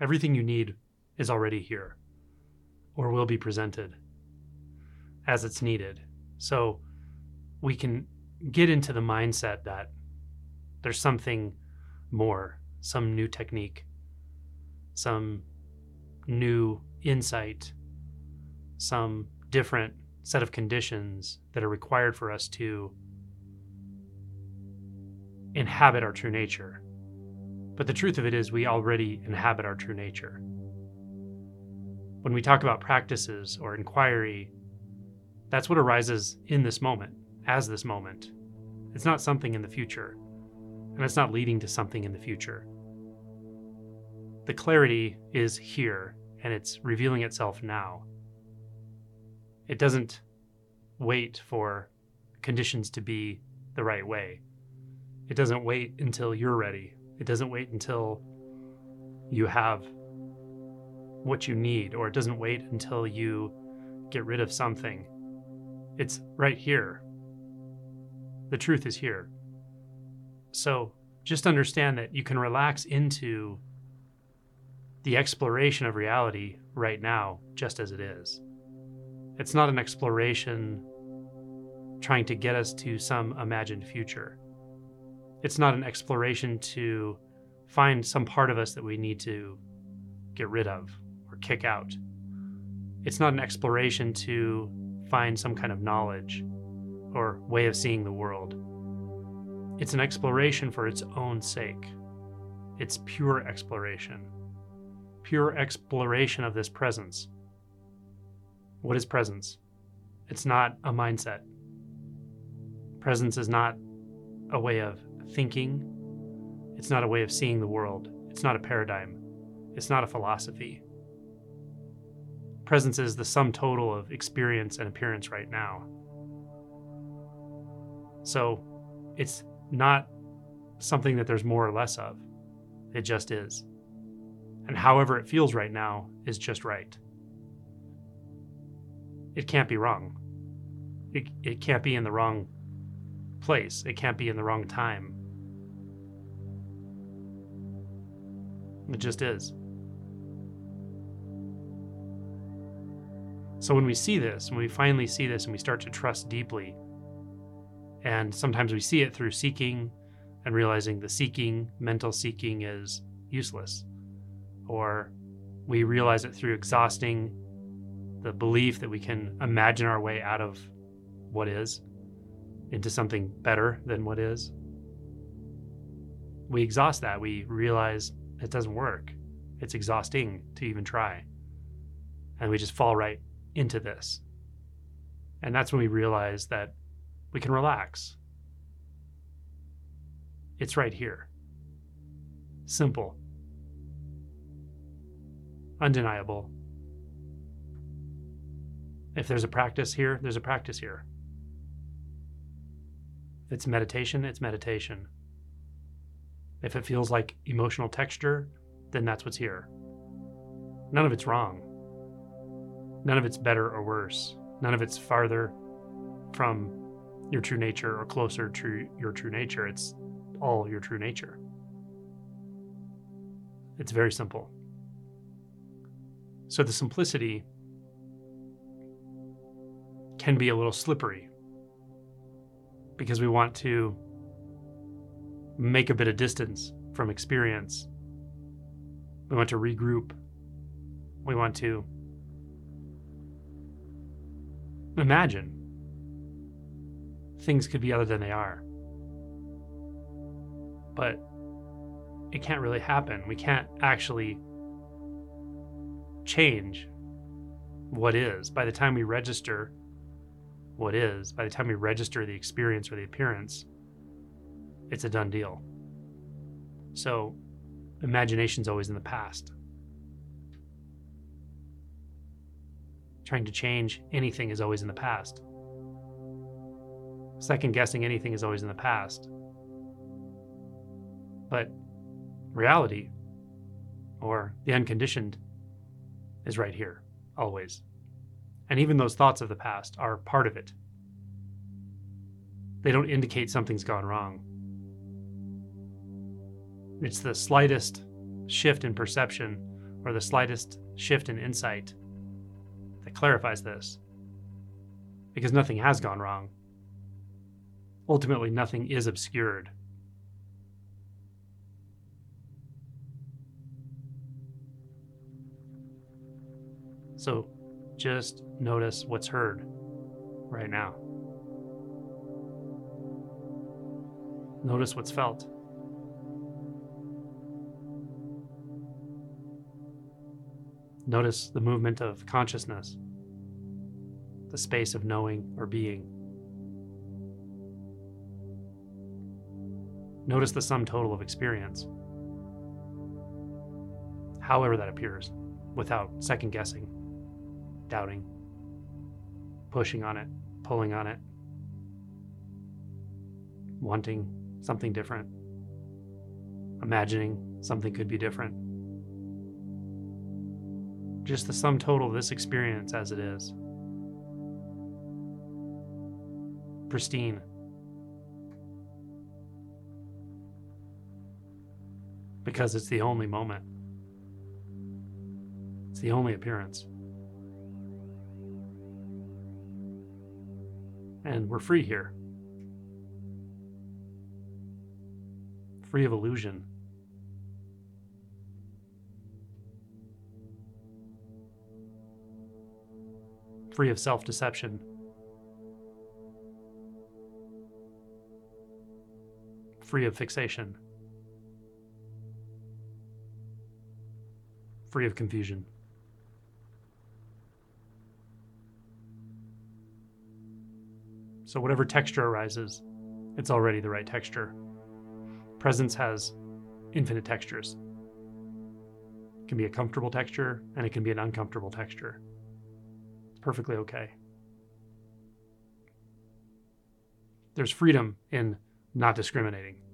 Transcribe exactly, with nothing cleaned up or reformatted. Everything you need is already here, or will be presented as it's needed. So we can get into the mindset that there's something more, some new technique, some new insight, some different set of conditions that are required for us to inhabit our true nature. But the truth of it is, we already inhabit our true nature. When we talk about practices or inquiry, that's what arises in this moment, as this moment. It's not something in the future, and it's not leading to something in the future. The clarity is here, and it's revealing itself now. It doesn't wait for conditions to be the right way. It doesn't wait until you're ready. It doesn't wait until you have what you need, or it doesn't wait until you get rid of something. It's right here. The truth is here. So just understand that you can relax into the exploration of reality right now, just as it is. It's not an exploration trying to get us to some imagined future. It's not an exploration to find some part of us that we need to get rid of or kick out. It's not an exploration to find some kind of knowledge or way of seeing the world. It's an exploration for its own sake. It's pure exploration, pure exploration of this presence. What is presence? It's not a mindset. Presence is not a way of thinking. It's not a way of seeing the world. It's not a paradigm. It's not a philosophy. Presence is the sum total of experience and appearance right now. So it's not something that there's more or less of. It just is. And however it feels right now is just right. It can't be wrong. It, it can't be in the wrong place. It can't be in the wrong time. It just is. So when we see this, when we finally see this and we start to trust deeply, and sometimes we see it through seeking and realizing the seeking, mental seeking, is useless. Or we realize it through exhausting the belief that we can imagine our way out of what is into something better than what is. We exhaust that. We realize it doesn't work. It's exhausting to even try. And we just fall right into this. And that's when we realize that we can relax. It's right here. Simple. Undeniable. If there's a practice here, there's a practice here. If it's meditation, it's meditation. If it feels like emotional texture, then that's what's here. None of it's wrong. None of it's better or worse. None of it's farther from your true nature or closer to your true nature. It's all your true nature. It's very simple. So the simplicity can be a little slippery, because we want to make a bit of distance from experience. We want to regroup. We want to imagine things could be other than they are. But it can't really happen. We can't actually change what is. By the time we register what is, by the time we register the experience or the appearance, it's a done deal. So imagination's always in the past. Trying to change anything is always in the past. Second guessing anything is always in the past. But reality, or the unconditioned, is right here, always. And even those thoughts of the past are part of it. They don't indicate something's gone wrong. It's the slightest shift in perception or the slightest shift in insight that clarifies this, because nothing has gone wrong. Ultimately, nothing is obscured. So just notice what's heard right now. Notice what's felt. Notice the movement of consciousness, the space of knowing or being. Notice the sum total of experience, however that appears, without second guessing, doubting, pushing on it, pulling on it, wanting something different, imagining something could be different. Just the sum total of this experience as it is. Pristine. Because it's the only moment. It's the only appearance. And we're free here. Free of illusion. Free of self-deception. Free of fixation. Free of confusion. So whatever texture arises, it's already the right texture. Presence has infinite textures. It can be a comfortable texture, and it can be an uncomfortable texture. It's perfectly okay. There's freedom in not discriminating.